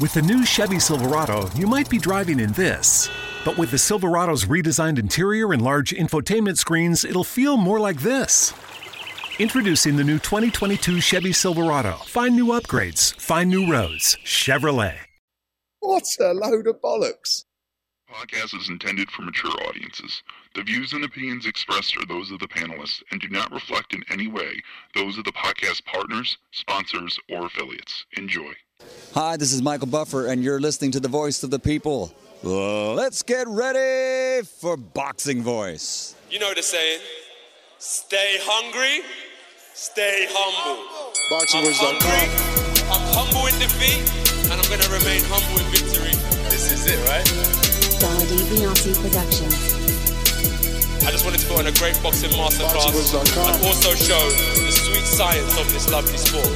With the new Chevy Silverado, you might be driving in this. But with the Silverado's redesigned interior and large infotainment screens, it'll feel more like this. Introducing the new 2022 Chevy Silverado. Find new upgrades. Find new roads. Chevrolet. What a load of bollocks. Podcast is intended for mature audiences. The views and opinions expressed are those of the panelists and do not reflect in any way those of the podcast partners, sponsors, or affiliates. Enjoy. Hi, this is Michael Buffer, and you're listening to the Voice of the People. Let's get ready for Boxing Voice. You know the saying, stay hungry, stay humble. Boxing Voice. I'm humble in defeat, and I'm going to remain humble in victory. This is it, right? Dolly Beyonce Productions. I just wanted to put on a great boxing masterclass and also show the sweet science of this lovely sport.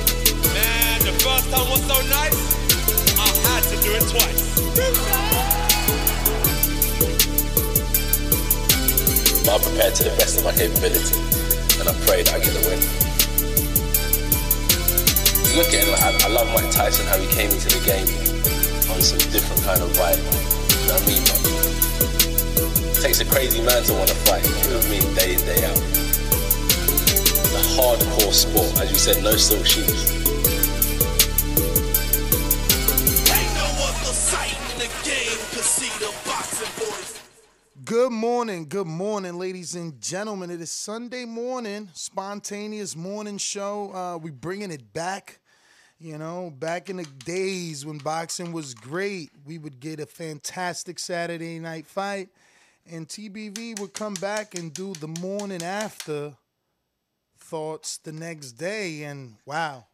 Man, the first time was so nice, I had to do it twice. I'm prepared to the best of my capability, and I pray that I get the win. Look at him, I love Mike Tyson, how he came into the game on some different kind of vibe, you know what I mean, man? It takes a crazy man to want to fight, you know what I mean, day in, day out. It's a hardcore sport, as you said, no silk shoes. Good morning, ladies and gentlemen. It is Sunday morning, spontaneous morning show. We bringing it back. You know, back in the days when boxing was great, we would get a fantastic Saturday night fight, and TBV would come back and do the morning after thoughts the next day. And wow,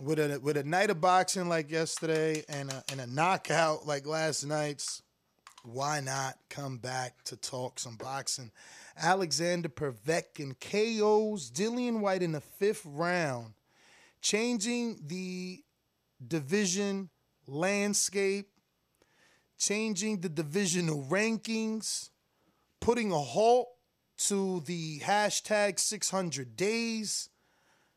with a night of boxing like yesterday and a knockout like last night's, why not come back to talk some boxing? Alexander Povetkin KOs Dillian Whyte in the fifth round, changing the division landscape, changing the divisional rankings, putting a halt to the hashtag 600 days.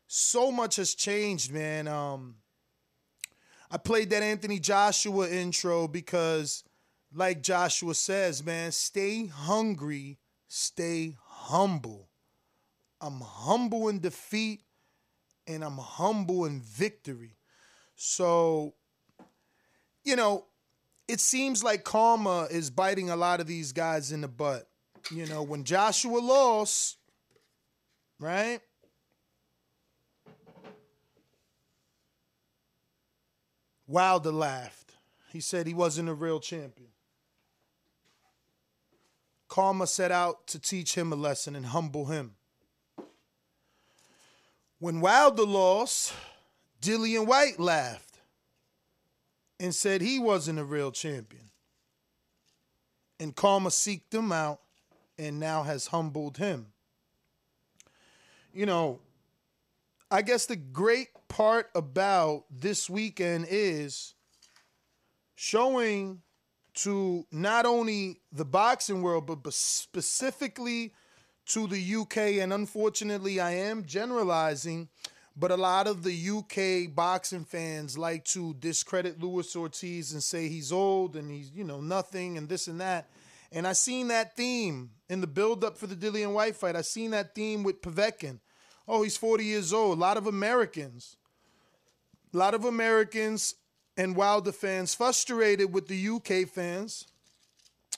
So much has changed, man. I played that Anthony Joshua intro because, like Joshua says, man, stay hungry, stay humble. I'm humble in defeat, and I'm humble in victory. So, you know, it seems like karma is biting a lot of these guys in the butt. You know, when Joshua lost, right? Wilder laughed. He said he wasn't a real champion. Karma set out to teach him a lesson and humble him. When Wilder lost, Dillian Whyte laughed and said he wasn't a real champion. And karma seeked him out and now has humbled him. You know, I guess the great part about this weekend is showing to not only the boxing world, but specifically to the UK. And unfortunately, I am generalizing, but a lot of the UK boxing fans like to discredit Luis Ortiz and say he's old and he's, you know, nothing and this and that. And I seen that theme in the build-up for the Dillian Whyte fight. I seen that theme with Povetkin. Oh, he's 40 years old. A lot of Americans and Wilder fans frustrated with the UK fans,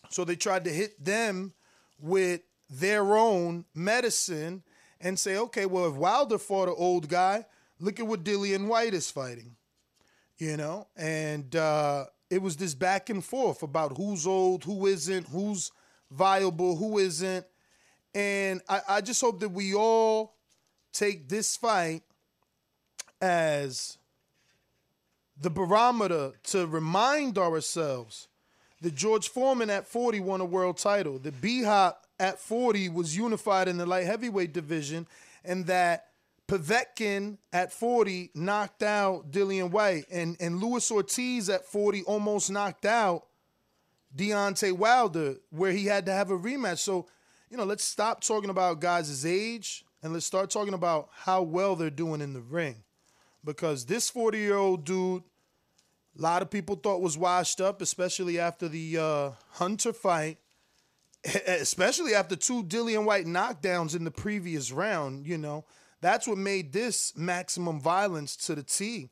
so they tried to hit them with their own medicine and say, okay, well, if Wilder fought an old guy, look at what Dillian Whyte is fighting, you know? And it was this back and forth about who's old, who isn't, who's viable, who isn't. And I just hope that we all take this fight as the barometer to remind ourselves that George Foreman at 40 won a world title, that B-Hop at 40 was unified in the light heavyweight division, and that Povetkin at 40 knocked out Dillian Whyte, and Luis Ortiz at 40 almost knocked out Deontay Wilder, where he had to have a rematch. So, you know, let's stop talking about guys' age, and let's start talking about how well they're doing in the ring. Because this 40-year-old dude A lot of people thought was washed up, especially after the Hunter fight, especially after two Dillian Whyte knockdowns in the previous round, you know. That's what made this maximum violence to the T,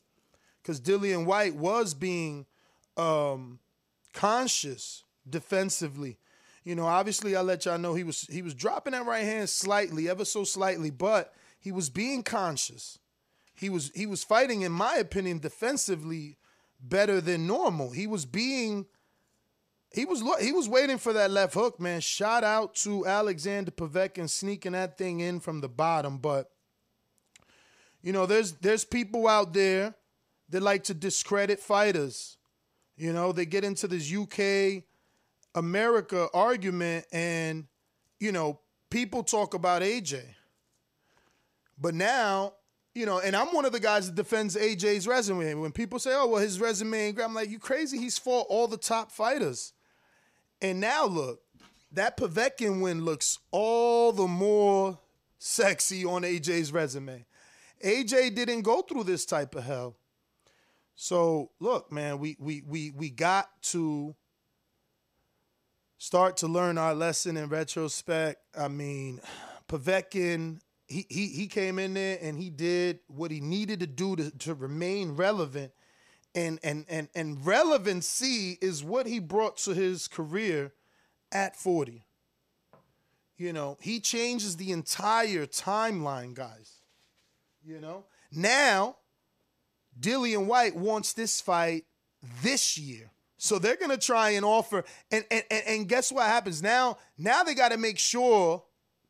because Dillian Whyte was being conscious defensively. You know, obviously, I let y'all know he was dropping that right hand slightly, ever so slightly, but he was being conscious. He was fighting, in my opinion, defensively better than normal. He was waiting for that left hook, man. Shout out to Alexander Povetkin sneaking that thing in from the bottom. But you know, there's people out there that like to discredit fighters. You know, they get into this UK America argument, and you know, people talk about AJ. But now, you know, and I'm one of the guys that defends AJ's resume. When people say, oh, well, his resume ain't great, I'm like, you crazy? He's fought all the top fighters. And now look, that Povetkin win looks all the more sexy on AJ's resume. AJ didn't go through this type of hell. So look, man, we got to start to learn our lesson in retrospect. I mean, Povetkin, he came in there and he did what he needed to do to remain relevant. And relevancy is what he brought to his career at 40. You know, he changes the entire timeline, guys. You know? Now, Dillian Whyte wants this fight this year. So they're going to try and offer, and guess what happens? Now they got to make sure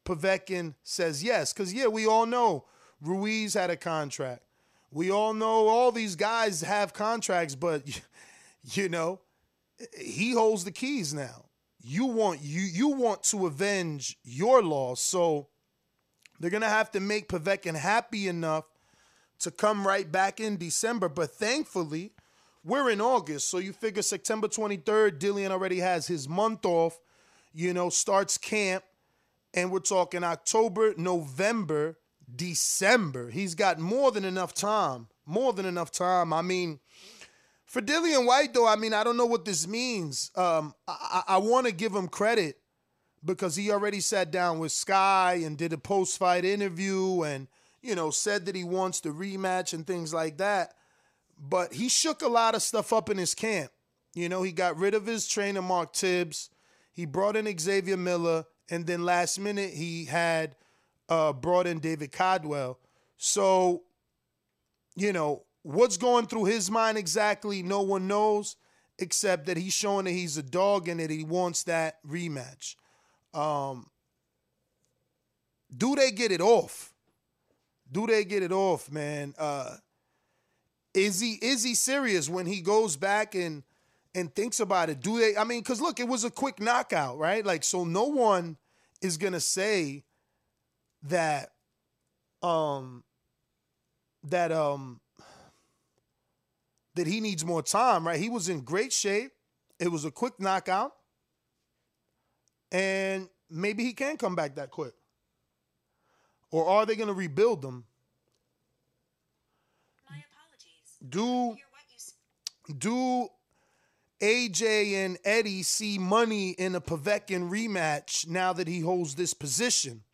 Povetkin says yes, because, yeah, we all know Ruiz had a contract. We all know all these guys have contracts, but, you know, he holds the keys now. You want to avenge your loss, so they're going to have to make Povetkin happy enough to come right back in December, but thankfully, we're in August, so you figure September 23rd, Dillian already has his month off, you know, starts camp, and we're talking October, November, December. He's got more than enough time, I mean, for Dillian Whyte, though, I mean, I don't know what this means. I want to give him credit because he already sat down with Sky and did a post-fight interview and, you know, said that he wants the rematch and things like that. But he shook a lot of stuff up in his camp. You know, he got rid of his trainer, Mark Tibbs. He brought in Xavier Miller. And then last minute, he had brought in David Caldwell. So, you know, what's going through his mind exactly, no one knows, except that he's showing that he's a dog and that he wants that rematch. Do they get it off? Do they get it off, man? Is he serious when he goes back and thinks about it? Do they? I mean, because look, it was a quick knockout, right? Like, so no one is gonna say that that he needs more time, right? He was in great shape. It was a quick knockout, and maybe he can come back that quick. Or are they gonna rebuild them? Do AJ and Eddie see money in a Povetkin rematch now that he holds this position?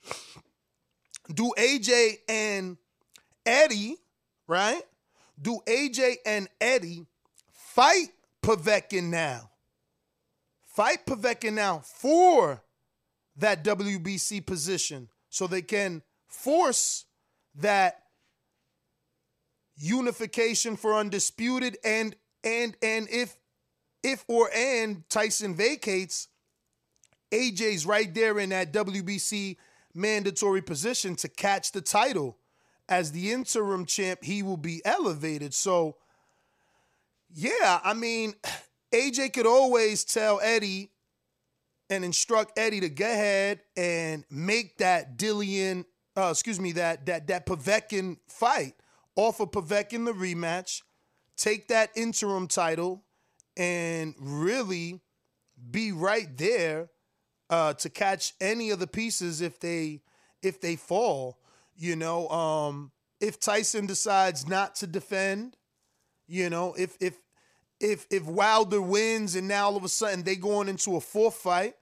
Do AJ and Eddie, right? Do AJ and Eddie fight Povetkin now? Fight Povetkin now for that WBC position so they can force that unification for undisputed, and if Tyson vacates, AJ's right there in that WBC mandatory position to catch the title. As the interim champ, he will be elevated. So, yeah, I mean, AJ could always tell Eddie and instruct Eddie to go ahead and make that that Povetkin fight. Offer Povetkin the rematch, take that interim title, and really be right there to catch any of the pieces if they fall. You know, if Tyson decides not to defend, you know, if if Wilder wins and now all of a sudden they going into a fourth fight,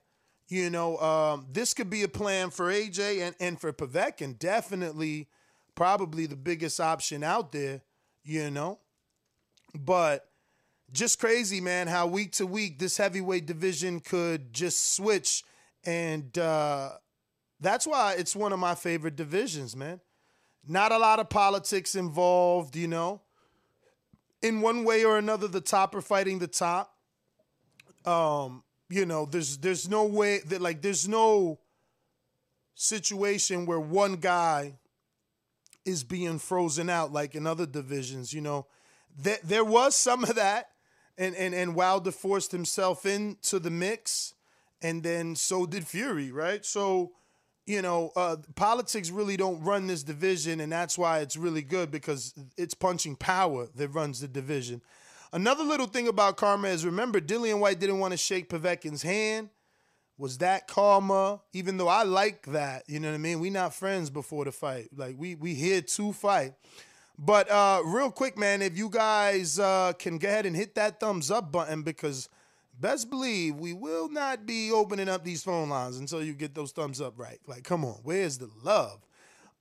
you know, this could be a plan for AJ and for Povetkin. Definitely probably the biggest option out there, you know. But just crazy, man, how week to week this heavyweight division could just switch. And that's why it's one of my favorite divisions, man. Not a lot of politics involved, you know. In one way or another, the top are fighting the top. You know, there's no way that, like, there's no situation where one guy is being frozen out like in other divisions, you know. There was some of that, and Wilder forced himself into the mix, and then so did Fury, right? So, you know, politics really don't run this division, and that's why it's really good, because it's punching power that runs the division. Another little thing about karma is, remember, Dillian Whyte didn't want to shake Povetkin's hand. Was that karma? Even though I like that, you know what I mean? We not friends before the fight. Like, we here to fight. But real quick, man, if you guys can go ahead and hit that thumbs up button, because best believe we will not be opening up these phone lines until you get those thumbs up right. Like, come on, where's the love?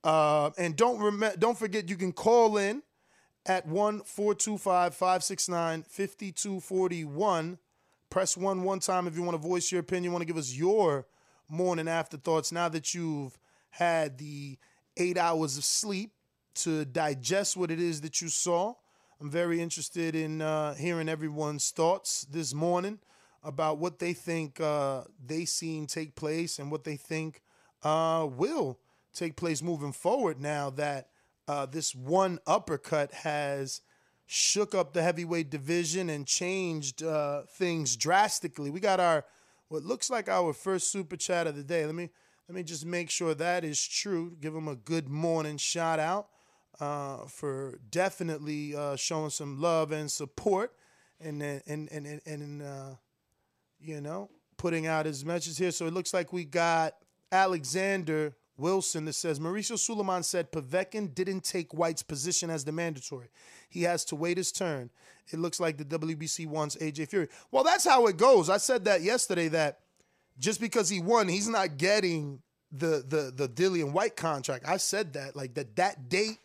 And don't forget, you can call in at 1-425-569-5241. Press 1 one time if you want to voice your opinion, want to give us your morning afterthoughts now that you've had the 8 hours of sleep to digest what it is that you saw. I'm very interested in hearing everyone's thoughts this morning about what they think they seen take place and what they think will take place moving forward now that this one uppercut has shook up the heavyweight division and changed things drastically. We got our, what looks like our first super chat of the day. Let me just make sure that is true. Give them a good morning shout out. For definitely showing some love and support, and you know, putting out his message here. So it looks like we got Alexander Wilson that says Mauricio Sulaimán said Povetkin didn't take White's position as the mandatory. He has to wait his turn. It looks like the WBC wants AJ Fury. Well, that's how it goes. I said that yesterday, that just because he won, he's not getting the Dillian Whyte contract. I said that, like, that date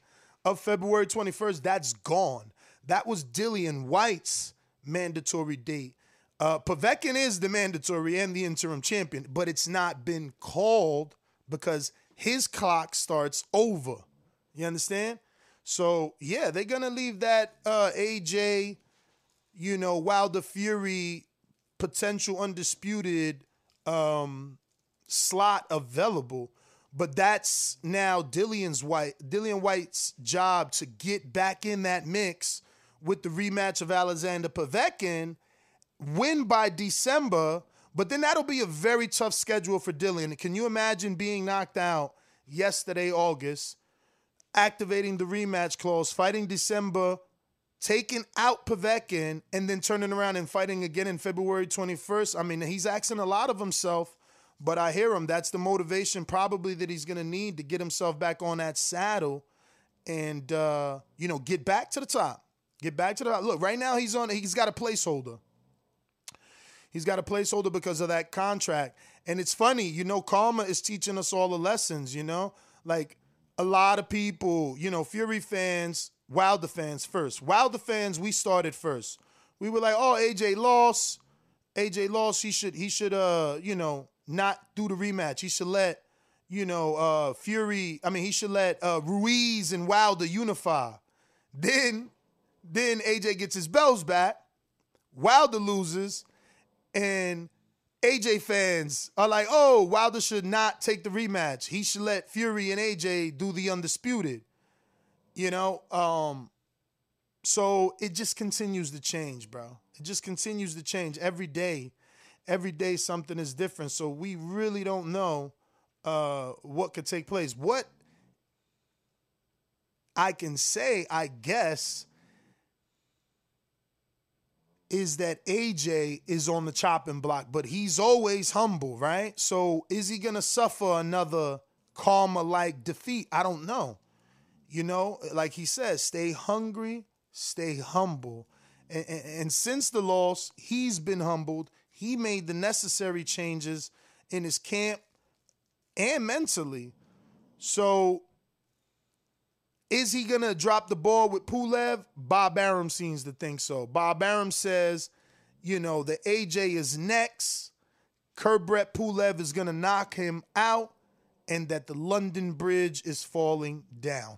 of February 21st, that's gone. That was Dillian Whyte's mandatory date. Povetkin is the mandatory and the interim champion, but it's not been called because his clock starts over. You understand? So, yeah, they're going to leave that AJ, you know, Wilder Fury potential undisputed slot available. But that's now Dillian Whyte's job to get back in that mix with the rematch of Alexander Povetkin, win by December, but then that'll be a very tough schedule for Dillian. Can you imagine being knocked out yesterday, August, activating the rematch clause, fighting December, taking out Povetkin, and then turning around and fighting again in February 21st? I mean, he's asking a lot of himself. But I hear him. That's the motivation probably that he's going to need to get himself back on that saddle and, you know, get back to the top. Get back to the top. Look, right now he's got a placeholder. He's got a placeholder because of that contract. And it's funny, you know, karma is teaching us all the lessons, you know. Like, a lot of people, you know, Fury fans, Wilder fans first. Wilder fans, we started first. We were like, oh, AJ lost. AJ lost. He should you know, not do the rematch. He should let, you know, Fury, I mean, he should let Ruiz and Wilder unify. Then AJ gets his belts back, Wilder loses, and AJ fans are like, oh, Wilder should not take the rematch. He should let Fury and AJ do the undisputed, you know? So it just continues to change, bro. It just continues to change every day. Every day something is different, so we really don't know what could take place. What I can say, I guess, is that AJ is on the chopping block, but he's always humble, right? So is he going to suffer another karma-like defeat? I don't know. You know, like he says, stay hungry, stay humble. And since the loss, he's been humbled. He made the necessary changes in his camp and mentally. So is he going to drop the ball with Pulev? Bob Arum seems to think so. Bob Arum says, you know, the AJ is next. Brett Pulev is going to knock him out, and that the London Bridge is falling down.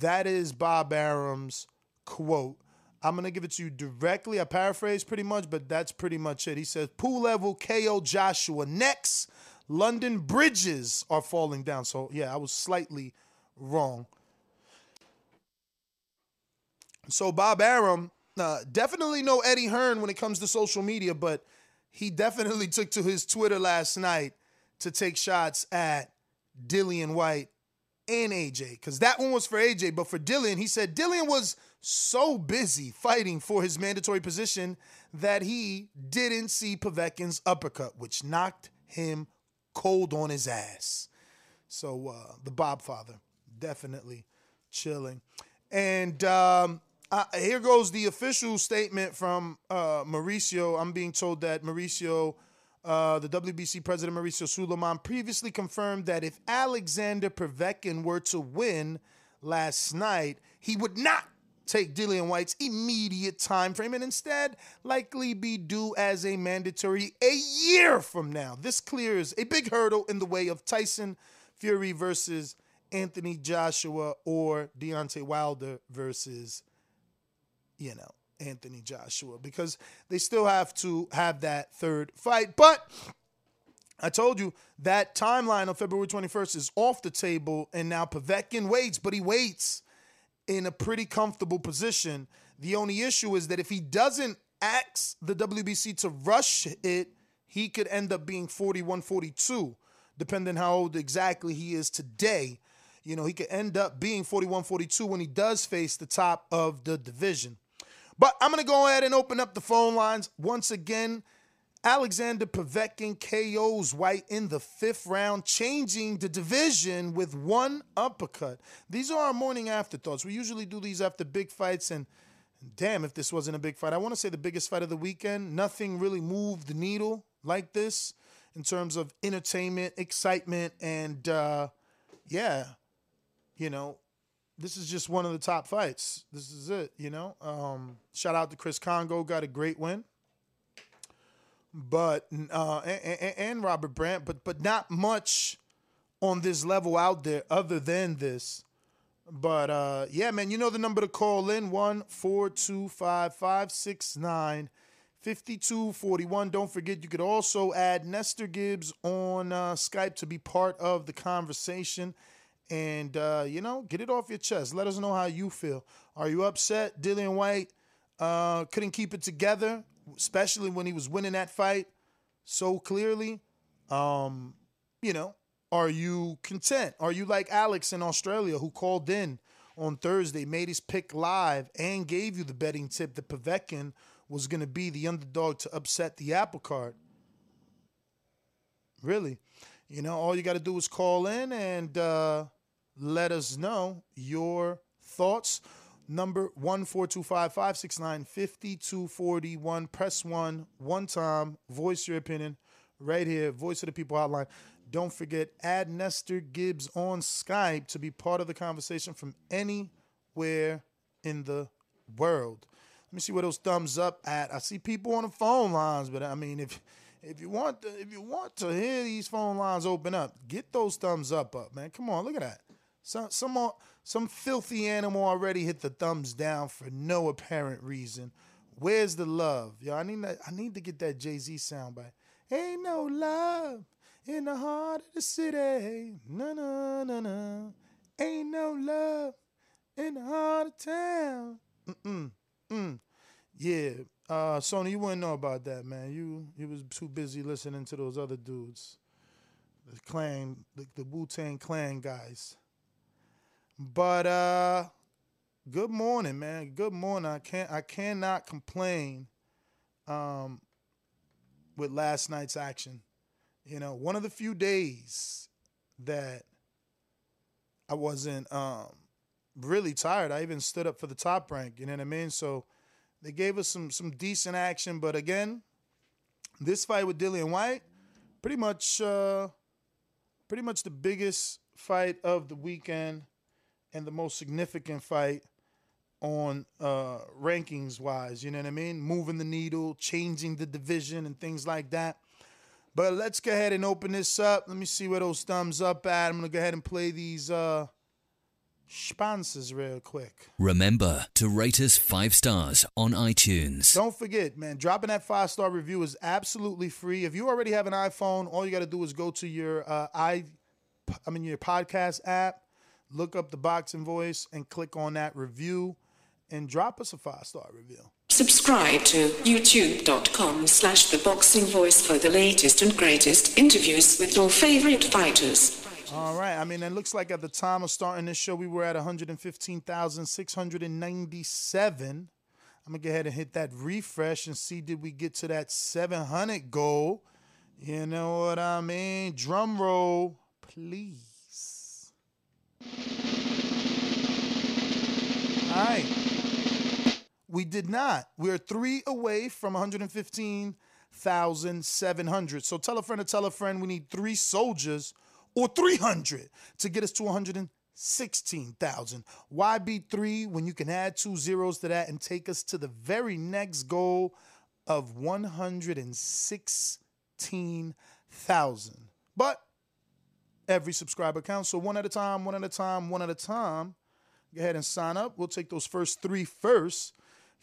That is Bob Arum's quote. I'm going to give it to you directly. I paraphrase pretty much, but that's pretty much it. He says, Pulev will KO Joshua next. London bridges are falling down. So, yeah, I was slightly wrong. So, Bob Arum, definitely no Eddie Hearn when it comes to social media, but he definitely took to his Twitter last night to take shots at Dillian Whyte and AJ, because that one was for AJ, but for Dillian, he said Dillian was so busy fighting for his mandatory position that he didn't see Povetkin's uppercut, which knocked him cold on his ass. So the Bob father definitely chilling. And here goes the official statement from Mauricio. I'm being told that Mauricio, the WBC president, Mauricio Sulaimán, previously confirmed that if Alexander Povetkin were to win last night, he would not take Dillian Whyte's immediate time frame and instead likely be due as a mandatory a year from now. This clears a big hurdle in the way of Tyson Fury versus Anthony Joshua or Deontay Wilder versus, you know, Anthony Joshua, because they still have to have that third fight. But I told you that timeline of February 21st is off the table, and now Povetkin waits, but he waits in a pretty comfortable position. The only issue is that if he doesn't ask the WBC to rush it, he could end up being 41, 42, depending how old exactly he is today. You know, he could end up being 41, 42 when he does face the top of the division. But I'm going to go ahead and open up the phone lines. Once again, Alexander Povetkin KOs Whyte in the 5th round, changing the division with one uppercut. These are our morning afterthoughts. We usually do these after big fights, and damn if this wasn't a big fight. I want to say the biggest fight of the weekend. Nothing really moved the needle like this in terms of entertainment, excitement, and, yeah, you know, this is just one of the top fights. This is it, you know. Shout out to Chris Congo, got a great win. But and Robert Brandt, but not much on this level out there other than this. But yeah, man, you know the number to call in, 1-425-569-5241. Don't forget, you could also add Nestor Gibbs on Skype to be part of the conversation. And, you know, get it off your chest. Let us know how you feel. Are you upset Dillian Whyte couldn't keep it together, especially when he was winning that fight so clearly? You know, are you content? Are you like Alex in Australia, who called in on Thursday, made his pick live, and gave you the betting tip that Povetkin was going to be the underdog to upset the apple cart? Really? You know, all you got to do is call in and let us know your thoughts. Number 1-425-569-5241. Press 1 time. Voice your opinion right here. Voice of the People Hotline. Don't forget, add Nestor Gibbs on Skype to be part of the conversation from anywhere in the world. Let me see where those thumbs up at. I see people on the phone lines, but I mean, if you want to hear these phone lines open up, get those thumbs up, man. Come on, look at that. Some filthy animal already hit the thumbs down for no apparent reason. Where's the love? Yo, I need to get that Jay-Z soundbite. Ain't no love in the heart of the city. No, no, no, no. Ain't no love in the heart of town. Yeah. Sony, you wouldn't know about that, man. You was too busy listening to those other dudes, the clan, the Wu-Tang Clan guys. But good morning, man. Good morning. I cannot complain with last night's action. You know, one of the few days that I wasn't really tired. I even stood up for the top rank. You know what I mean? So They gave us some decent action, but again, this fight with Dillian Whyte, pretty much the biggest fight of the weekend and the most significant fight on rankings-wise, you know what I mean? Moving the needle, changing the division, and things like that. But let's go ahead and open this up. Let me see where those thumbs up at. I'm going to go ahead and play these sponsors real quick. Remember to rate us 5 stars on iTunes. Don't forget, man, dropping that 5-star review is absolutely free. If you already have an iPhone, all you got to do is go to your your podcast app, look up the Boxing Voice, and click on that review, and drop us a 5-star review. Subscribe to youtube.com/theboxingvoice for the latest and greatest interviews with your favorite fighters. All right. I mean, it looks like at the time of starting this show, we were at 115,697. I'm going to go ahead and hit that refresh and see did we get to that 700 goal. You know what I mean? Drum roll, please. All right. We did not. We're 3 away from 115,700. So tell a friend to tell a friend we need 3 soldiers or 300 to get us to 116,000. Why be 3 when you can add 2 zeros to that and take us to the very next goal of 116,000? But every subscriber counts, so one at a time. Go ahead and sign up. We'll take those first 3 first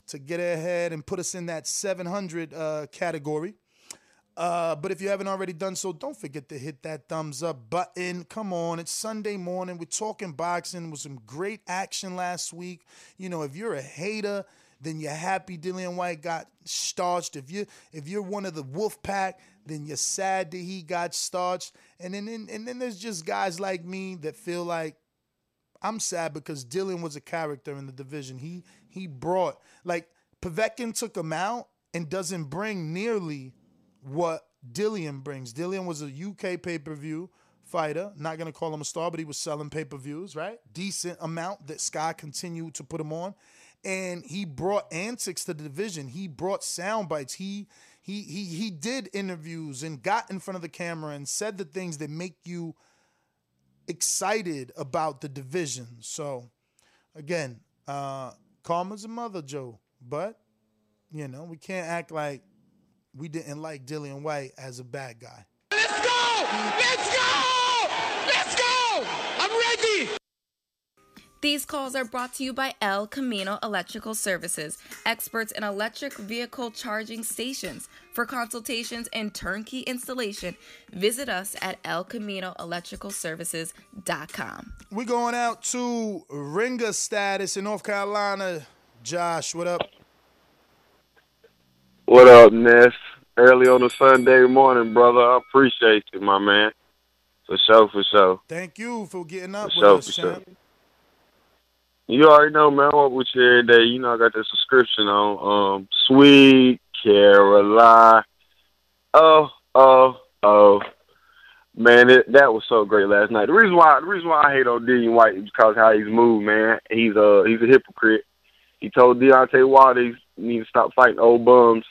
to get ahead and put us in that 700 category. But if you haven't already done so, don't forget to hit that thumbs up button. Come on, it's Sunday morning. We're talking boxing with some great action last week. You know, if you're a hater, then you're happy Dillian Whyte got starched. If you're one of the wolf pack, then you're sad that he got starched. And then there's just guys like me that feel like I'm sad because Dillian was a character in the division. He brought, like, Povetkin took him out and doesn't bring nearly what Dillian brings. Dillian was a UK pay-per-view fighter. Not going to call him a star, but he was selling pay-per-views, right? Decent amount that Sky continued to put him on. And he brought antics to the division. He brought sound bites. He did interviews and got in front of the camera and said the things that make you excited about the division. So, again, karma's a mother, Joe. But, you know, we can't act like we didn't like Dillian Whyte as a bad guy. Let's go! Let's go! Let's go! I'm ready! These calls are brought to you by El Camino Electrical Services, experts in electric vehicle charging stations. For consultations and turnkey installation, visit us at ElCaminoElectricalServices.com. We're going out to Ringa Status in North Carolina. Josh, what up? What up, Ness? Early on a Sunday morning, brother. I appreciate you, my man. For sure, for sure. Thank you for getting up with us, champ. You already know, man. I work with you every day. You know I got that subscription on Sweet Caroline. Oh. Man, that was so great last night. The reason why I hate on Dillian Whyte is because of how he's moved, man. He's a hypocrite. He told Deontay Wilder he needs to stop fighting old bums.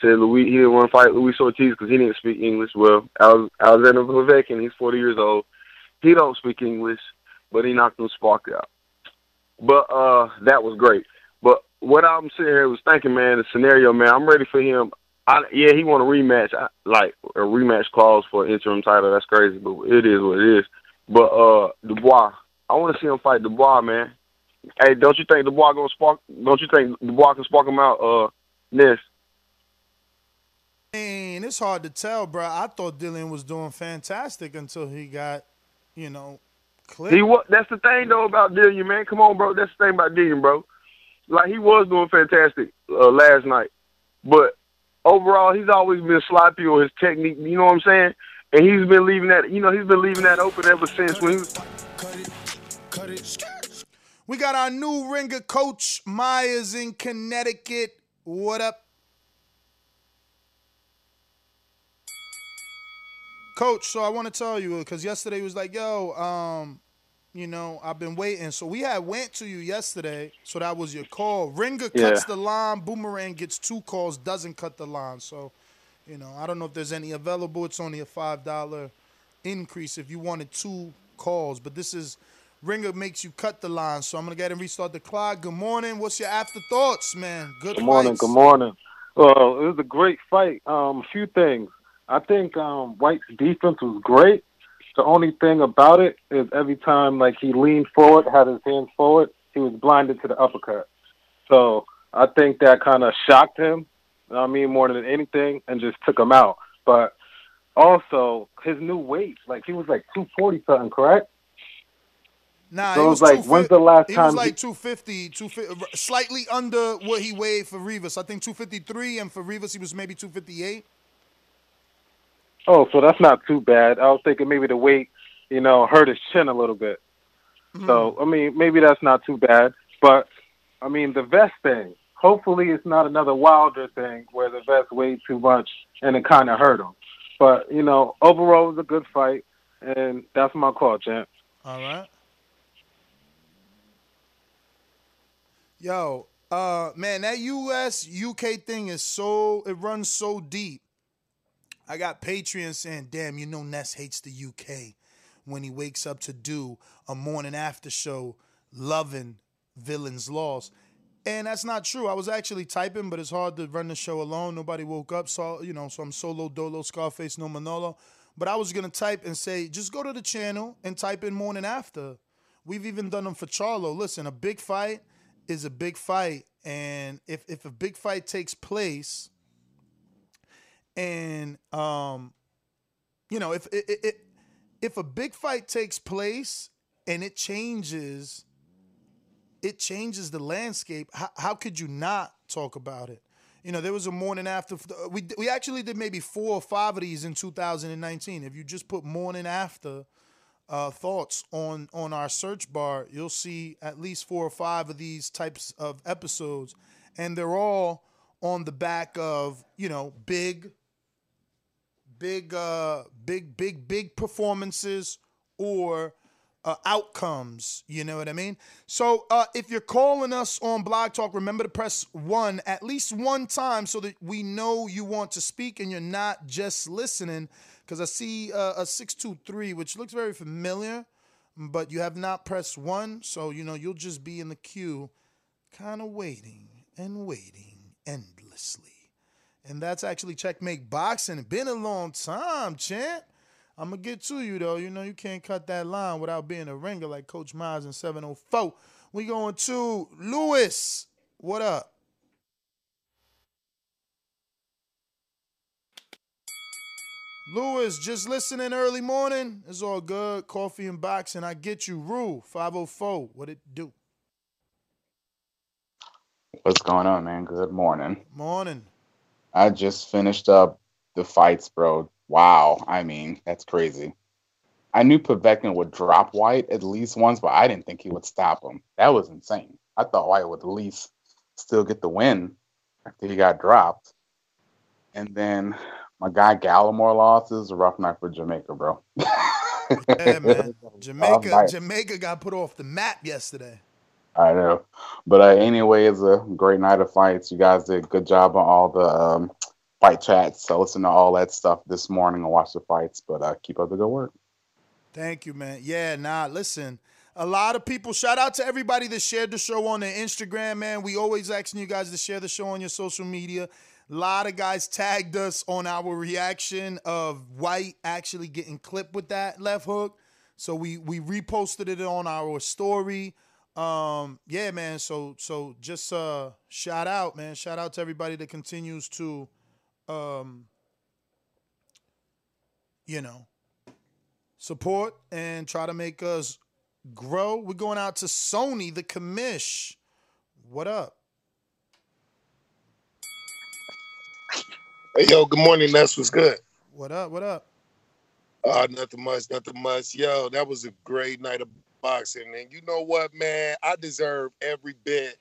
Said he didn't want to fight Luis Ortiz because he didn't speak English. Well, Alexander Povetkin, he's 40 years old. He don't speak English, but he knocked him spark out. But that was great. But what I'm sitting here was thinking, man, the scenario, man, I'm ready for him. He want a rematch, like a rematch clause for an interim title. That's crazy, but it is what it is. But Dubois, I want to see him fight Dubois, man. Hey, don't you think Dubois gonna spark? Don't you think Dubois can spark him out? Ness. I mean, it's hard to tell, bro. I thought Dillian was doing fantastic until he got, you know, clipped. That's the thing though about Dillian, man. Come on, bro. That's the thing about Dillian, bro. Like, he was doing fantastic last night, but overall, he's always been sloppy on his technique. You know what I'm saying? And he's been leaving that. You know, he's been leaving that open ever since when he was. Cut it. We got our new ringer coach, Myers, in Connecticut. What up? Coach, so I want to tell you, because yesterday was like, yo, You know, I've been waiting. So we had went to you yesterday, so that was your call. Ringer cuts the line. Boomerang gets 2 calls, doesn't cut the line. So, you know, I don't know if there's any available. It's only a $5 increase if you wanted 2 calls. But this is Ringer makes you cut the line. So I'm going to go ahead and restart the clock. Good morning. What's your afterthoughts, man? Good morning. Good morning. Well, it was a great fight. A few things. I think Whyte's defense was great. The only thing about it is every time, like, he leaned forward, had his hands forward, he was blinded to the uppercut. So I think that kind of shocked him, I mean, more than anything, and just took him out. But also, his new weight, like, he was, like, 240-something, correct? Nah, so it was like, when's the last time? He was like 250, 250, slightly under what he weighed for Rivas. I think 253, and for Rivas, he was maybe 258. Oh, so that's not too bad. I was thinking maybe the weight, you know, hurt his chin a little bit. Mm-hmm. So, I mean, maybe that's not too bad. But, I mean, the vest thing, hopefully it's not another Wilder thing where the vest weighed too much and it kind of hurt him. But, you know, overall it was a good fight, and that's my call, champ. All right. Yo, man, that U.S.-UK thing is it runs so deep. I got Patreon saying, damn, you know Ness hates the UK when he wakes up to do a morning after show loving Villains Lost. And that's not true. I was actually typing, but it's hard to run the show alone. Nobody woke up, so, you know, so I'm solo, dolo, Scarface, no Manolo. But I was going to type and say, just go to the channel and type in morning after. We've even done them for Charlo. Listen, a big fight is a big fight. And if a big fight takes place... And, you know, if a big fight takes place and it changes the landscape, how could you not talk about it? You know, there was a morning after. We actually did maybe 4 or 5 of these in 2019. If you just put morning after thoughts on our search bar, you'll see at least 4 or 5 of these types of episodes. And they're all on the back of, you know, big performances or outcomes. You know what I mean? So if you're calling us on Blog Talk, remember to press 1 at least 1 time so that we know you want to speak and you're not just listening. Because I see a 623, which looks very familiar, but you have not pressed 1. So, you know, you'll just be in the queue kind of waiting and waiting endlessly. And that's actually Checkmate Boxing. It's been a long time, champ. I'm going to get to you, though. You know, you can't cut that line without being a ringer like Coach Miles in 704. We going to Luis. What up? Luis, just listening early morning. It's all good. Coffee and boxing. I get you. Rue, 504. What it do? What's going on, man? Good morning. Morning. I just finished up the fights, bro. Wow. I mean, that's crazy. I knew Povetkin would drop Whyte at least once, but I didn't think he would stop him. That was insane. I thought Whyte would at least still get the win after he got dropped. And then my guy Gallimore lost. It was a rough night for Jamaica, bro. Yeah, man. Jamaica got put off the map yesterday. I know. But anyway, it's a great night of fights. You guys did a good job on all the fight chats. So listen to all that stuff this morning and watch the fights. But keep up the good work. Thank you, man. Yeah, nah, listen. A lot of people, shout out to everybody that shared the show on their Instagram, man. We always asking you guys to share the show on your social media. A lot of guys tagged us on our reaction of Whyte actually getting clipped with that left hook. So we reposted it on our story. Yeah, man. So just shout out, man. Shout out to everybody that continues to, you know, support and try to make us grow. We're going out to Sony the commish. What up? Hey, yo. Good morning. That's what's good. What up? What up? Nothing much. Nothing much. Yo, that was a great night of boxing. And you know what, man? I deserve every bit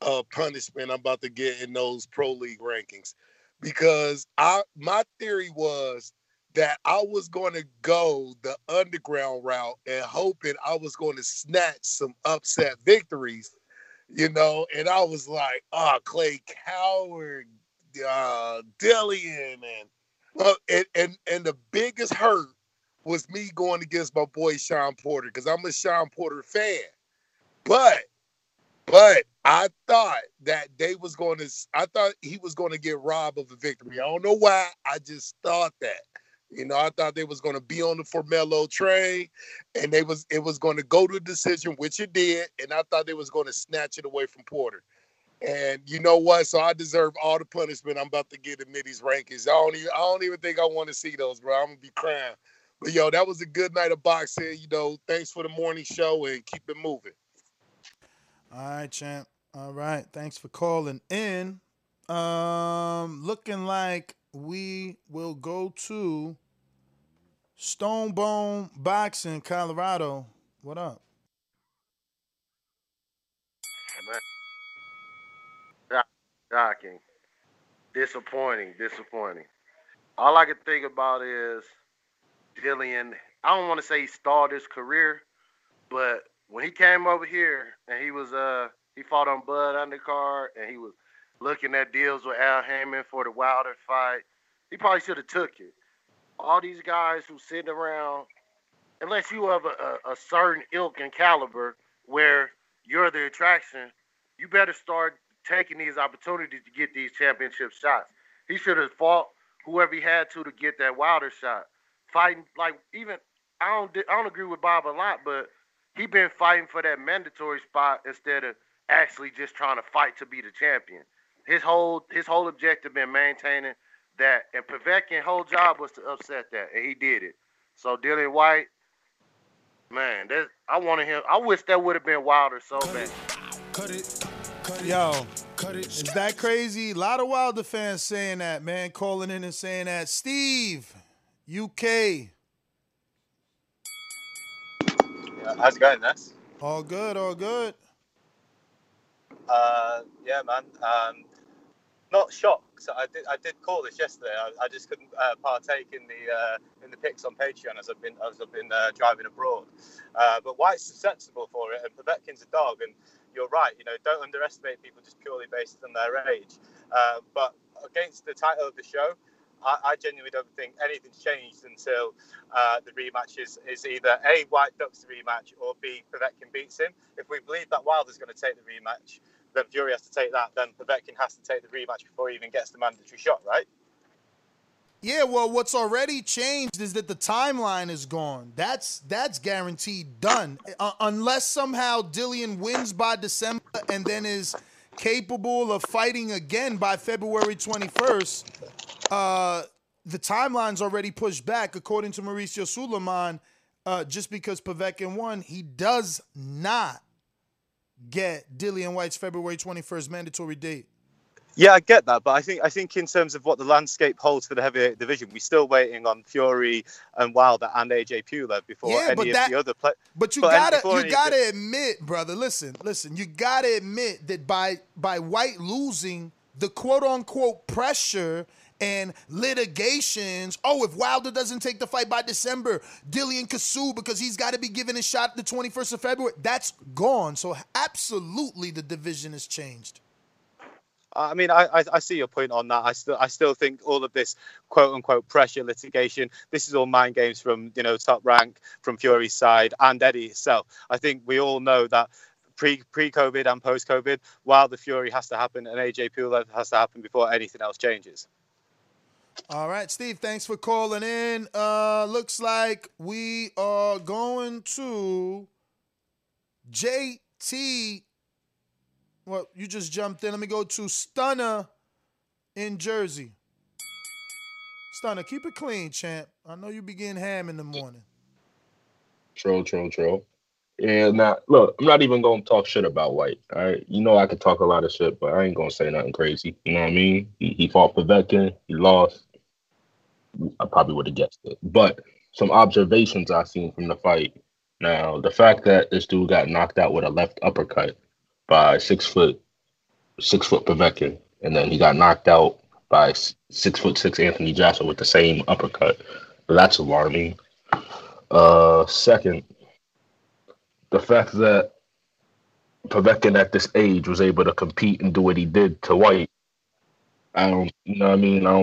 of punishment I'm about to get in those pro league rankings, because my theory was that I was going to go the underground route and hoping I was going to snatch some upset victories, you know, and I was like, oh, Clay Coward, Dillian, and the biggest hurt was me going against my boy Sean Porter, because I'm a Sean Porter fan. But I thought that he was going to get robbed of a victory. I don't know why. I just thought that. You know, I thought they was going to be on the Formello train, and it was going to go to a decision, which it did, and I thought they was going to snatch it away from Porter. And you know what? So I deserve all the punishment I'm about to get in Mitty's rankings. I don't even think I want to see those, bro. I'm going to be crying. But, yo, that was a good night of boxing. You know, thanks for the morning show, and keep it moving. All right, champ. All right. Thanks for calling in. Looking like we will go to Stone Bone Boxing, Colorado. What up? Shocking. Disappointing. All I can think about is Dillian. I don't want to say he stalled his career, but when he came over here and he was he fought on Bud Undercard and he was looking at deals with Al Heyman for the Wilder fight, he probably should have took it. All these guys who sitting around, unless you have a certain ilk and caliber where you're the attraction, you better start taking these opportunities to get these championship shots. He should have fought whoever he had to get that Wilder shot. Fighting, like, even, I don't agree with Bob a lot, but he been fighting for that mandatory spot instead of actually just trying to fight to be the champion. His whole objective been maintaining that, and Povetkin's whole job was to upset that, and he did it. So Dillian Whyte, man, I wanted him. I wish that would have been Wilder so bad. Cut it. Is that crazy? A lot of Wilder fans saying that, man, calling in and saying that. Steve, UK. How's it going, Ness? All good. Yeah, man. Not shocked. I did call this yesterday. I just couldn't partake in the picks on Patreon as I've been driving abroad. But White's susceptible for it, and Povetkin's a dog. And you're right. You know, don't underestimate people just purely based on their age. But against the title of the show, I genuinely don't think anything's changed until the rematch is either A, White ducks the rematch, or B, Povetkin beats him. If we believe that Wilder's going to take the rematch, then Fury has to take that, then Povetkin has to take the rematch before he even gets the mandatory shot, right? Yeah, well, what's already changed is that the timeline is gone. That's guaranteed done. Unless somehow Dillian wins by December and then is capable of fighting again by February 21st, the timeline's already pushed back, according to Mauricio Sulaimán. Just because Povetkin won, he does not get Dillian Whyte's February 21st mandatory date. Yeah, I get that, but I think in terms of what the landscape holds for the heavyweight division, we're still waiting on Fury and Wilder and AJ Pulev before the other players. But you gotta admit, brother. Listen. You gotta admit that by White losing, the quote unquote pressure and litigations. Oh, if Wilder doesn't take the fight by December, Dillian could sue because he's got to be given a shot the 21st of February. That's gone. So absolutely, the division has changed. I mean, I see your point on that. I still think all of this quote unquote pressure litigation, this is all mind games from, you know, Top Rank, from Fury's side, and Eddie itself. I think we all know that pre-COVID and post-COVID, Wilder Fury has to happen and AJ Pulev has to happen before anything else changes. All right, Steve, thanks for calling in. Looks like we are going to JT. Well, you just jumped in. Let me go to Stunner in Jersey. Stunner, keep it clean, champ. I know you be getting ham in the morning. Troll. Yeah, now, look, I'm not even going to talk shit about White, all right? You know I could talk a lot of shit, but I ain't going to say nothing crazy. You know what I mean? He fought Povetkin. He lost. I probably would have guessed it. But some observations I've seen from the fight. Now, the fact that this dude got knocked out with a left uppercut by six foot Povetkin, and then he got knocked out by 6'6" Anthony Joshua with the same uppercut. That's alarming. Second, the fact that Povetkin at this age was able to compete and do what he did to White. I don't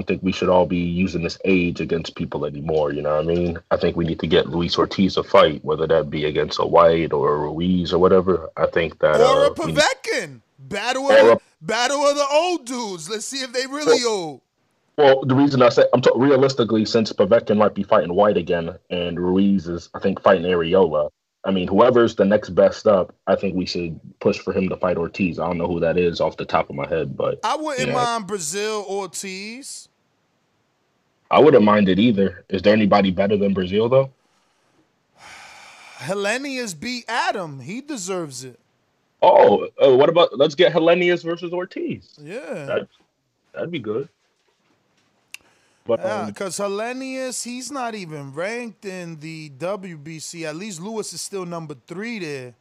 think we should all be using this age against people anymore, you know what I mean? I think we need to get Luis Ortiz a fight, whether that be against a White or a Ruiz or whatever. I think that... Or a Povetkin. Battle of the old dudes. Let's see if they really old. Well, the reason I say... realistically, since Povetkin might be fighting White again and Ruiz is, I think, fighting Areola, I mean, whoever's the next best up, I think we should push for him to fight Ortiz. I don't know who that is off the top of my head, but I wouldn't mind Brazil Ortiz. I wouldn't mind it either. Is there anybody better than Brazil, though? Helenius beat Adam. He deserves it. Oh, what about, let's get Helenius versus Ortiz. Yeah. That'd be good. But, yeah, because Helenius, he's not even ranked in the WBC. At least Lewis is still number 3 there.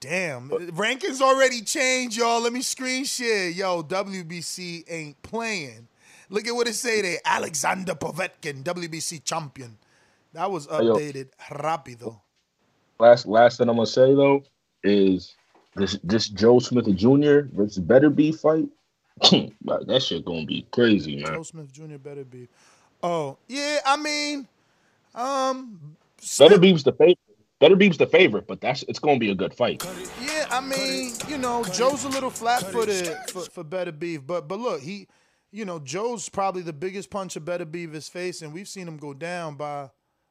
Damn. Rankings already changed, y'all. Let me screen share. Yo, WBC ain't playing. Look at what it say there. Alexander Povetkin, WBC champion. That was updated rapido. Last thing I'm going to say, though, is this Joe Smith Jr. versus Beterbiev fight. That shit gonna be crazy, man. Joe Smith Jr. Beterbiev. Oh, yeah, I mean... Beterbiev's the favorite, but it's gonna be a good fight. Yeah, I mean, you know, Joe's a little flat-footed for Beterbiev, but look, Joe's probably the biggest puncher Beterbiev is facing. We've seen him go down by...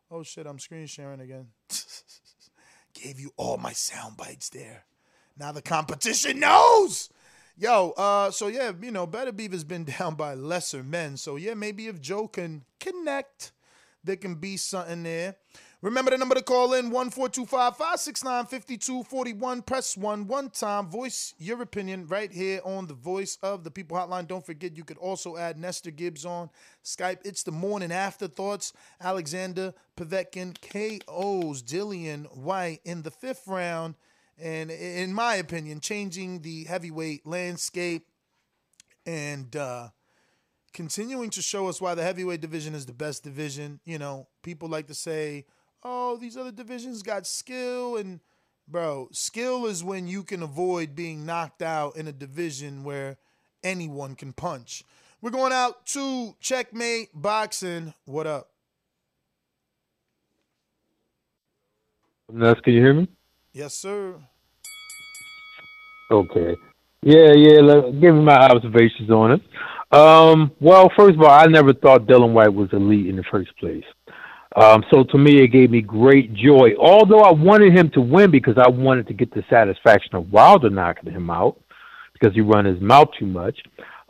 Oh, shit, I'm screen sharing again. Gave you all my sound bites there. Now the competition knows! Yo, Beterbiev has been down by lesser men. So, yeah, maybe if Joe can connect, there can be something there. Remember the number to call in, 1-425-569-5241. Press 1 one time. Voice your opinion right here on the Voice of the People Hotline. Don't forget, you could also add Nestor Gibbs on Skype. It's the Morning Afterthoughts. Alexander Povetkin KOs Dillian Whyte in the 5th round. And in my opinion, changing the heavyweight landscape and continuing to show us why the heavyweight division is the best division. You know, people like to say, oh, these other divisions got skill. And, bro, skill is when you can avoid being knocked out in a division where anyone can punch. We're going out to Checkmate Boxing. What up? Ness, can you hear me? Yes, sir. Okay. Yeah, give me my observations on it. Well, first of all, I never thought Dillian Whyte was elite in the first place. So to me, it gave me great joy. Although I wanted him to win because I wanted to get the satisfaction of Wilder knocking him out because he run his mouth too much.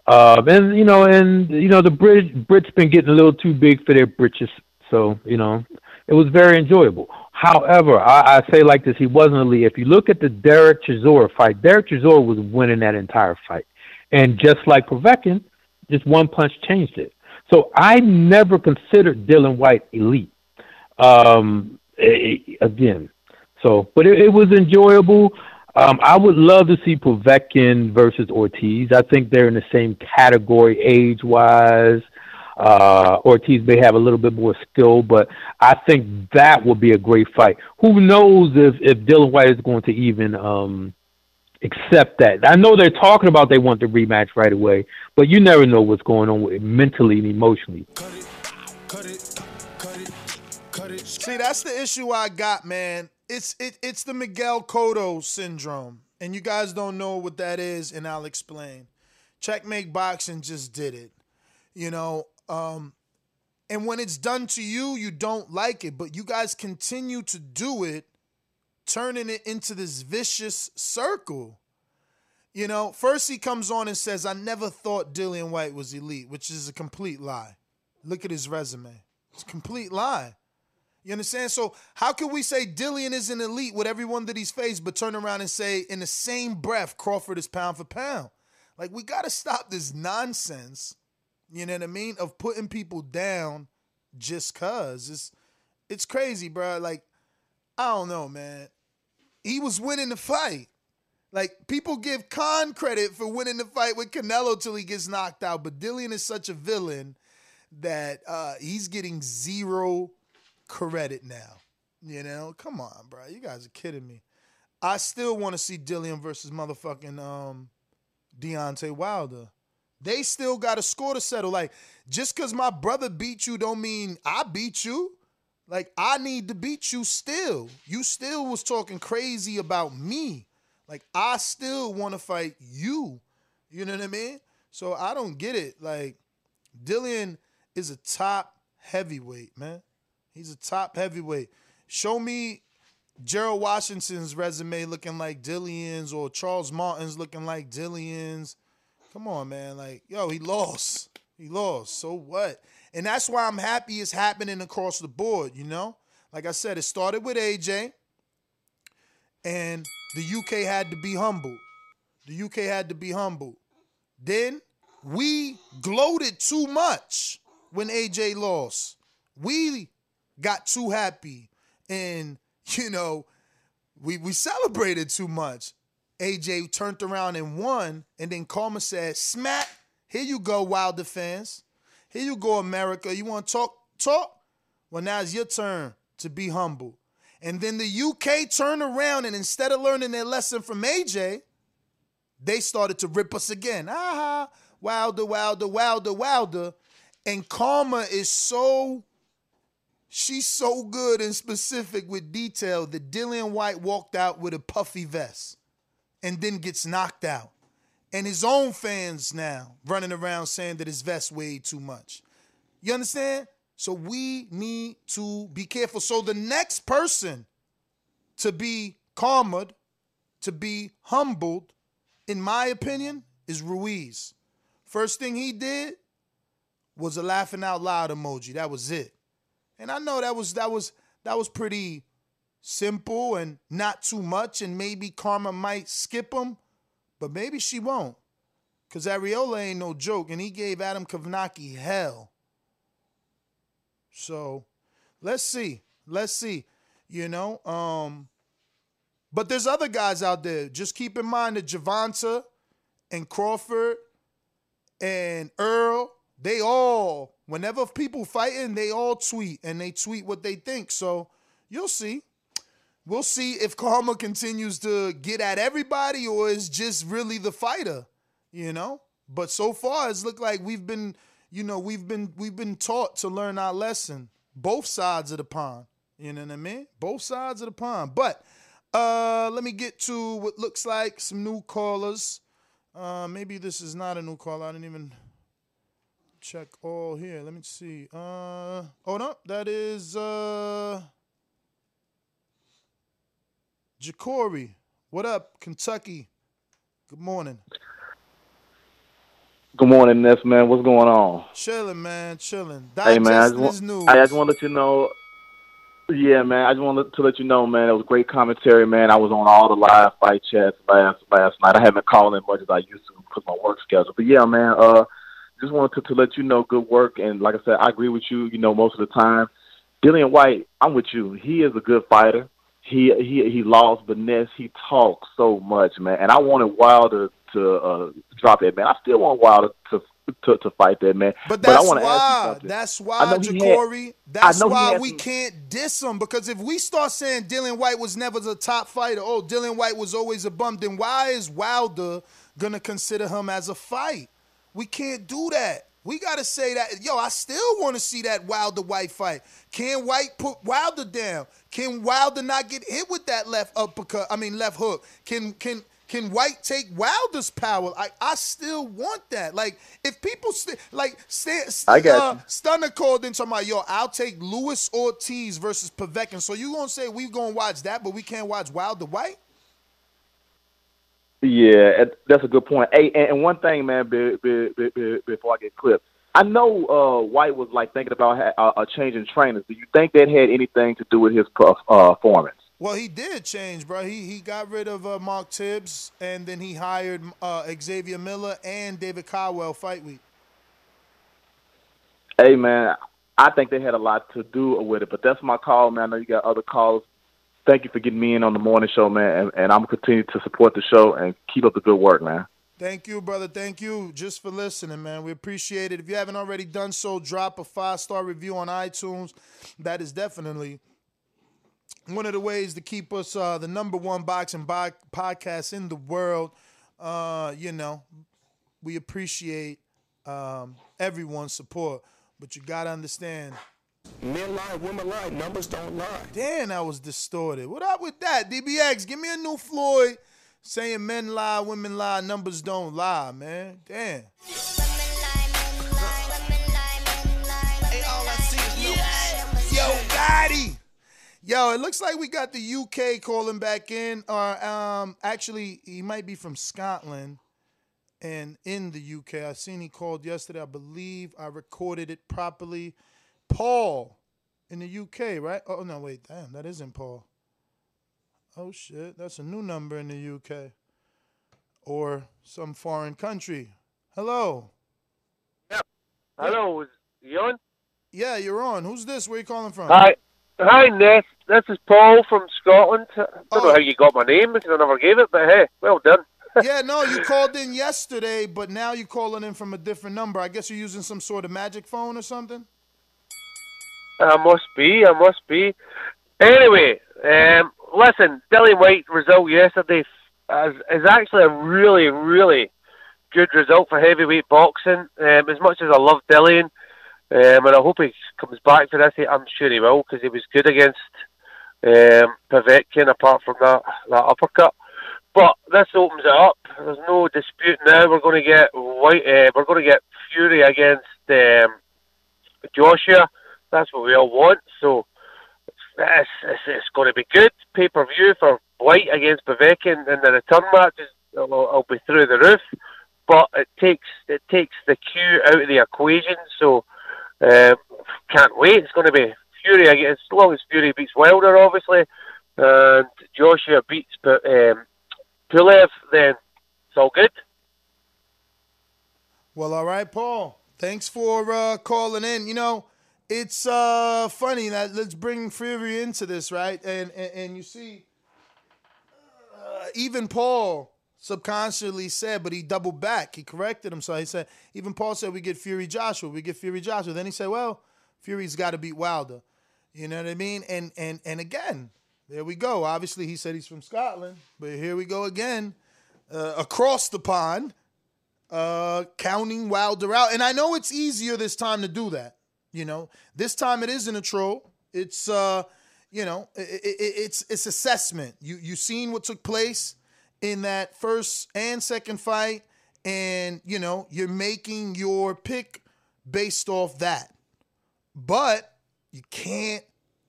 And the Brits been getting a little too big for their britches. So, it was very enjoyable. However, I say like this, he wasn't elite. If you look at the Derek Chisora fight, Derek Chisora was winning that entire fight. And just like Povetkin, just one punch changed it. So I never considered Dillian Whyte elite. But it was enjoyable. I would love to see Povetkin versus Ortiz. I think they're in the same category age-wise. Ortiz may have a little bit more skill, but I think that would be a great fight. Who knows if Dillian Whyte is going to even accept that. I know they're talking about they want the rematch right away, but you never know what's going on with it mentally and emotionally. Cut it. See, that's the issue I got, man. It's the Miguel Cotto syndrome, and you guys don't know what that is, and I'll explain. Checkmate Boxing just did it. And when it's done to you, you don't like it, but you guys continue to do it, turning it into this vicious circle. First he comes on and says, I never thought Dillian Whyte was elite, which is a complete lie. Look at his resume. It's a complete lie. You understand? So how can we say Dillian isn't elite with everyone that he's faced, but turn around and say in the same breath, Crawford is pound for pound? Like, we got to stop this nonsense. You know what I mean? Of putting people down just because. It's crazy, bro. Like, I don't know, man. He was winning the fight. Like, people give Khan credit for winning the fight with Canelo till he gets knocked out. But Dillian is such a villain that he's getting zero credit now. You know, come on, bro. You guys are kidding me. I still want to see Dillian versus motherfucking Deontay Wilder. They still got a score to settle. Like, just because my brother beat you don't mean I beat you. Like, I need to beat you still. You still was talking crazy about me. Like, I still want to fight you. You know what I mean? So I don't get it. Like, Dillian is a top heavyweight, man. He's a top heavyweight. Show me Gerald Washington's resume looking like Dillian's or Charles Martin's looking like Dillian's. Come on, man. Like, yo, he lost. He lost. So what? And that's why I'm happy it's happening across the board, you know? Like I said, it started with AJ, and the UK had to be humbled. The UK had to be humbled. Then we gloated too much when AJ lost. We got too happy, and, you know, we celebrated too much. AJ turned around and won, and then Karma said, smack, here you go, Wilder fans. Here you go, America. You want to talk? Well, now it's your turn to be humble. And then the UK turned around, and instead of learning their lesson from AJ, they started to rip us again. Aha, Wilder, Wilder, Wilder, Wilder. And Karma is so... she's so good and specific with detail that Dillian Whyte walked out with a puffy vest and then gets knocked out. And his own fans now running around saying that his vest weighed too much. You understand? So we need to be careful. So the next person to be calmed, to be humbled, in my opinion, is Ruiz. First thing he did was a laughing out loud emoji. That was it. And I know that was pretty simple and not too much, and maybe Karma might skip him, but maybe she won't, because Arreola ain't no joke, and he gave Adam Kovnacki hell. So let's see, you know. But there's other guys out there. Just keep in mind that Gervonta and Crawford and Earl, they all, whenever people fighting, they all tweet, and they tweet what they think. So you'll see. We'll see if Karma continues to get at everybody or is just really the fighter, you know? But so far, it's looked like we've been, you know, we've been taught to learn our lesson. Both sides of the pond, you know what I mean? Both sides of the pond. But let me get to what looks like some new callers. Maybe this is not a new caller. I didn't even... check all here. Let me see. Hold up. That is Jacory. What up, Kentucky? Good morning. Good morning, Ness, man. What's going on? Chilling, man. Chilling. Hey, man. I just want to let you know. Yeah, man. I just want to let you know, man. It was great commentary, man. I was on all the live fight chats last night. I haven't called in much as I used to because my work schedule. But yeah, man. Just wanted to let you know, good work, and like I said, I agree with you, you know, most of the time. Dillian Whyte, I'm with you. He is a good fighter. He lost, but Ness, he talks so much, man. And I wanted Wilder to drop that, man. I still want Wilder to fight that, man. But that's why, Jacory, that's why we can't diss him, because if we start saying Dillian Whyte was never the top fighter, oh, Dillian Whyte was always a bum, then why is Wilder going to consider him as a fight? We can't do that. We got to say that, yo, I still want to see that Wilder-Whyte fight. Can Whyte put Wilder down? Can Wilder not get hit with that left hook? Can Whyte take Wilder's power? I still want that. Like, if people, Stunner called in talking about, yo, I'll take Luis Ortiz versus Povetkin. So you going to say we going to watch that, but we can't watch Wilder-Whyte? Yeah, that's a good point. Hey, and one thing, man, before I get clipped, I know Whyte was like thinking about a change in trainers. Do you think that had anything to do with his performance? Well, he did change, bro. He got rid of Mark Tibbs, and then he hired Xavier Miller and David Caldwell fight week. Hey, man, I think they had a lot to do with it, but that's my call, man. I know you got other calls. Thank you for getting me in on the morning show, man, and I'm going to continue to support the show and keep up the good work, man. Thank you, brother. Thank you just for listening, man. We appreciate it. If you haven't already done so, drop a 5-star review on iTunes. That is definitely one of the ways to keep us the #1 boxing podcast in the world. You know, we appreciate everyone's support, but you got to understand. Men lie, women lie, numbers don't lie. Damn, that was distorted. What up with that? DBX, give me a new Floyd. Saying men lie, women lie, numbers don't lie, man. Damn. Yo, Gotti. Yo, it looks like we got the UK calling back in. Or actually, he might be from Scotland and in the UK. I seen he called yesterday. I believe I recorded it properly. Paul in the UK, right? Oh, no, wait. Damn, that isn't Paul. Oh, shit, that's a new number in the UK or some foreign country. Hello. Yeah. Hello, is you on? Yeah, you're on. Who's this? Where are you calling from? Hi, Ness. This is Paul from Scotland. I don't know how you got my name because I never gave it, but hey, well done. Yeah, no, you called in yesterday, but now you're calling in from a different number. I guess you're using some sort of magic phone or something? I must be. Anyway, listen, Dillian Whyte's result yesterday is actually a really, really good result for heavyweight boxing. As much as I love Dillian, and I hope he comes back for this, I'm sure he will, because he was good against Povetkin, apart from that uppercut. But this opens it up. There's no dispute now. We're going to get Fury against Joshua. That's what we all want. So. It's going to be good. Pay-per-view for Whyte against Povetkin and the return matches will be through the roof. But it takes the cue out of the equation. So can't wait. It's going to be Fury against, as long as Fury beats Wilder, obviously, and Joshua beats Pulev, then it's all good. Well, all right, Paul. Thanks for calling in. You know. It's funny that let's bring Fury into this, right? And you see, even Paul subconsciously said, but he doubled back. He corrected himself. So he said, even Paul said, we get Fury Joshua. We get Fury Joshua. Then he said, well, Fury's got to beat Wilder. You know what I mean? And again, there we go. Obviously, he said he's from Scotland, but here we go again. Across the pond, counting Wilder out. And I know it's easier this time to do that. You know, this time it isn't a troll. It's, you know, it's assessment. You seen what took place in that first and second fight, and, you know, you're making your pick based off that. But you can't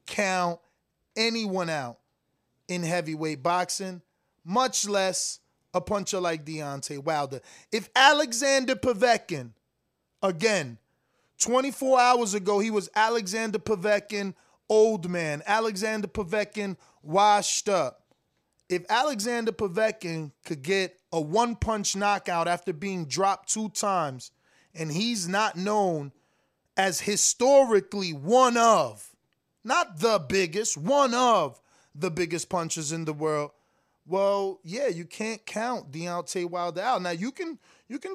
count anyone out in heavyweight boxing, much less a puncher like Deontay Wilder. If Alexander Povetkin, again, 24 hours ago, he was Alexander Povetkin, old man. Alexander Povetkin, washed up. If Alexander Povetkin could get a one-punch knockout after being dropped 2 times, and he's not known as historically one of, not the biggest, one of the biggest punchers in the world, well, yeah, you can't count Deontay Wilder out. Now, you can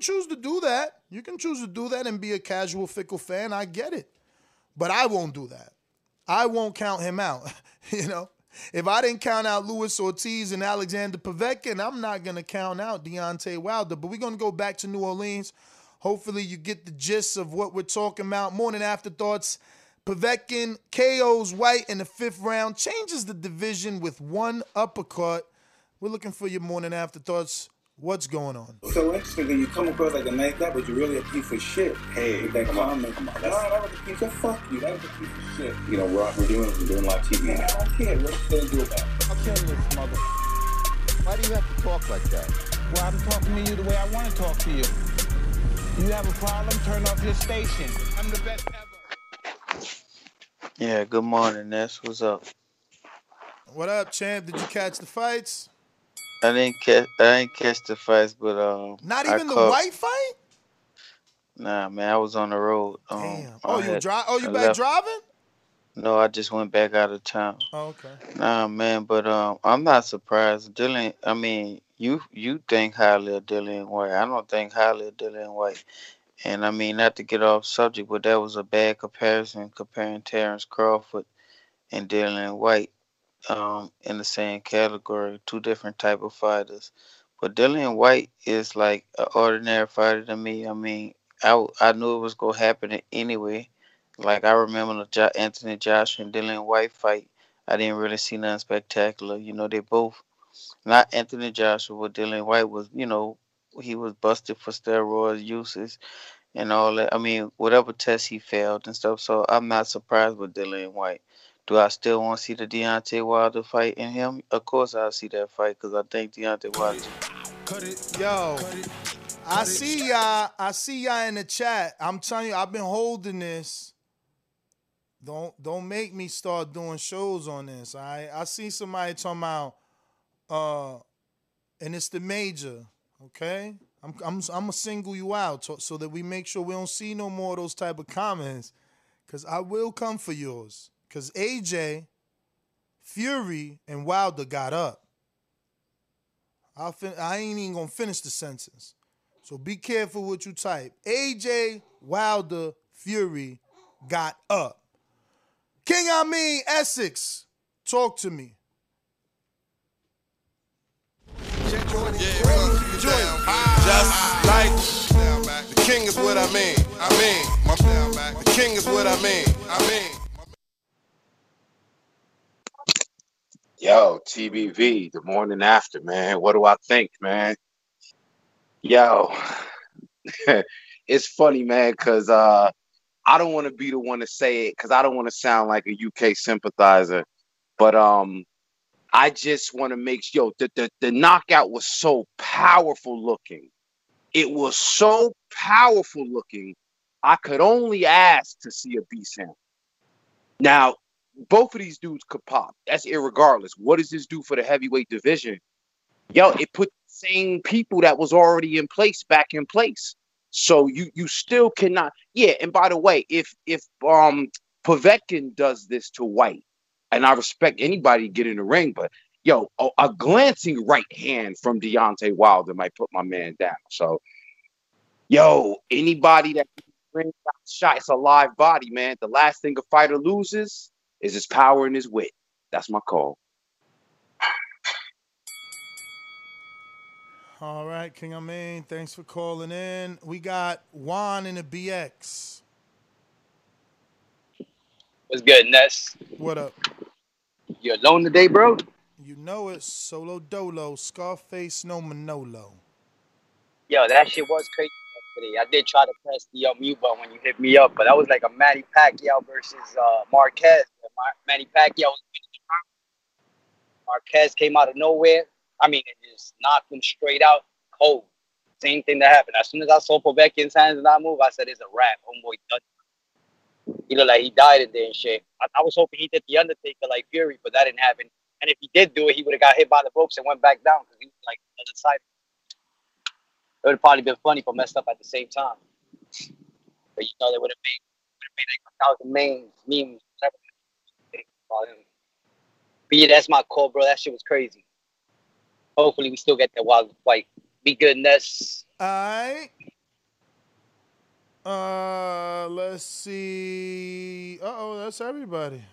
choose to do that. You can choose to do that and be a casual, fickle fan. I get it. But I won't do that. I won't count him out. You know, if I didn't count out Luis Ortiz and Alexander Povetkin, I'm not going to count out Deontay Wilder. But we're going to go back to New Orleans. Hopefully you get the gist of what we're talking about. Morning Afterthoughts. Povetkin KOs Whyte in the 5th round. Changes the division with 1 uppercut. We're looking for your Morning Afterthoughts. What's going on? So interesting, you come across like a nice guy, but you're really a piece of shit. Hey, with that comment. Come on. No, that was a piece of fuck you. That was a piece of shit. You know, we're doing live TV. Man, I don't care. What you gonna do about it? I'm killing this mother. Why do you have to talk like that? Well, I'm talking to you the way I want to talk to you. You have a problem? Turn off your station. I'm the best ever. Yeah, good morning, Ness. What's up? What up, champ? Did you catch the fights? I didn't catch the fights, but not even the Whyte fight? Nah, man, I was on the road. Damn. You back driving? No, I just went back out of town. Oh, okay. Nah, man, but I'm not surprised. Dillian, I mean, you think highly of Dillian Whyte. I don't think highly of Dillian Whyte. And, I mean, not to get off subject, but that was a bad comparison, comparing Terrence Crawford and Dillian Whyte in the same category, two different type of fighters. But Dillian Whyte is like an ordinary fighter to me. I mean, I knew it was going to happen anyway. Like, I remember the Anthony Joshua and Dillian Whyte fight. I didn't really see nothing spectacular. You know, they both, not Anthony Joshua, but Dillian Whyte was, you know, he was busted for steroids uses and all that. I mean, whatever tests he failed and stuff. So I'm not surprised with Dillian Whyte. Do I still want to see the Deontay Wilder fight in him? Of course I'll see that fight because I think Deontay Wilder. Cut it. Yo. Cut it. I see y'all. I see y'all in the chat. I'm telling you, I've been holding this. Don't make me start doing shows on this. I see somebody talking about, and it's the major. Okay, I'm gonna single you out so that we make sure we don't see no more of those type of comments, cause I will come for yours. Cause AJ, Fury, and Wilder got up. I ain't even gonna finish the sentence. So be careful what you type. AJ, Wilder, Fury got up. King Amin Essex, talk to me. Just like the king is what I mean. I mean, my the king is what I mean. I mean. Yo, TBV, the morning after, man. What do I think, man? Yo, it's funny, man, because I don't want to be the one to say it because I don't want to sound like a UK sympathizer. But I just want to make sure the knockout was so powerful looking. It was so powerful looking. I could only ask to see a B sample. Now, both of these dudes could pop. That's irregardless. What does this do for the heavyweight division? Yo, it put same people that was already in place back in place, so you still cannot. Yeah, and by the way, if Povetkin does this to White, and I respect anybody get in the ring, but yo, a glancing right hand from Deontay Wilder might put my man down. So, yo, anybody that brings out shot, it's a live body, man. The last thing a fighter loses is his power and his wit. That's my call. All right, King Amin, thanks for calling in. We got Juan in the BX. What's good, Ness? What up? You alone today, bro? You know it. Solo Dolo, Scarface, no Manolo. Yo, that shit was crazy yesterday. I did try to press the mute button when you hit me up, but that was like a Manny Pacquiao versus Marquez. Manny Pacquiao was winning the round. Marquez came out of nowhere. I mean, it just knocked him straight out cold. Same thing that happened. As soon as I saw Povetkin's hands and I move, I said, it's a wrap. Homeboy done. He looked like he died in there and shit. I was hoping he did the Undertaker like Fury, but that didn't happen. And if he did do it, he would have got hit by the ropes and went back down because he was like on the other side. It would have probably been funny but messed up at the same time. But you know, they would have made like 1,000 memes, whatever. But yeah, that's my call, bro. That shit was crazy. Hopefully, we still get that Wild fight. Be good, Ness. All right. Let's see. Uh-oh, that's everybody.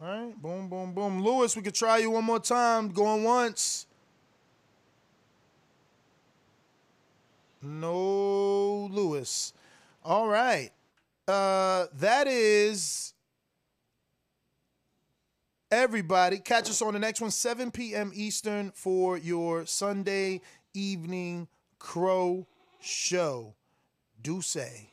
All right. Boom, boom, boom. Lewis, we could try you one more time. Going once. No, Lewis. All right. That is... everybody, catch us on the next one, 7 p.m. Eastern for your Sunday evening Crow Show. Deuce.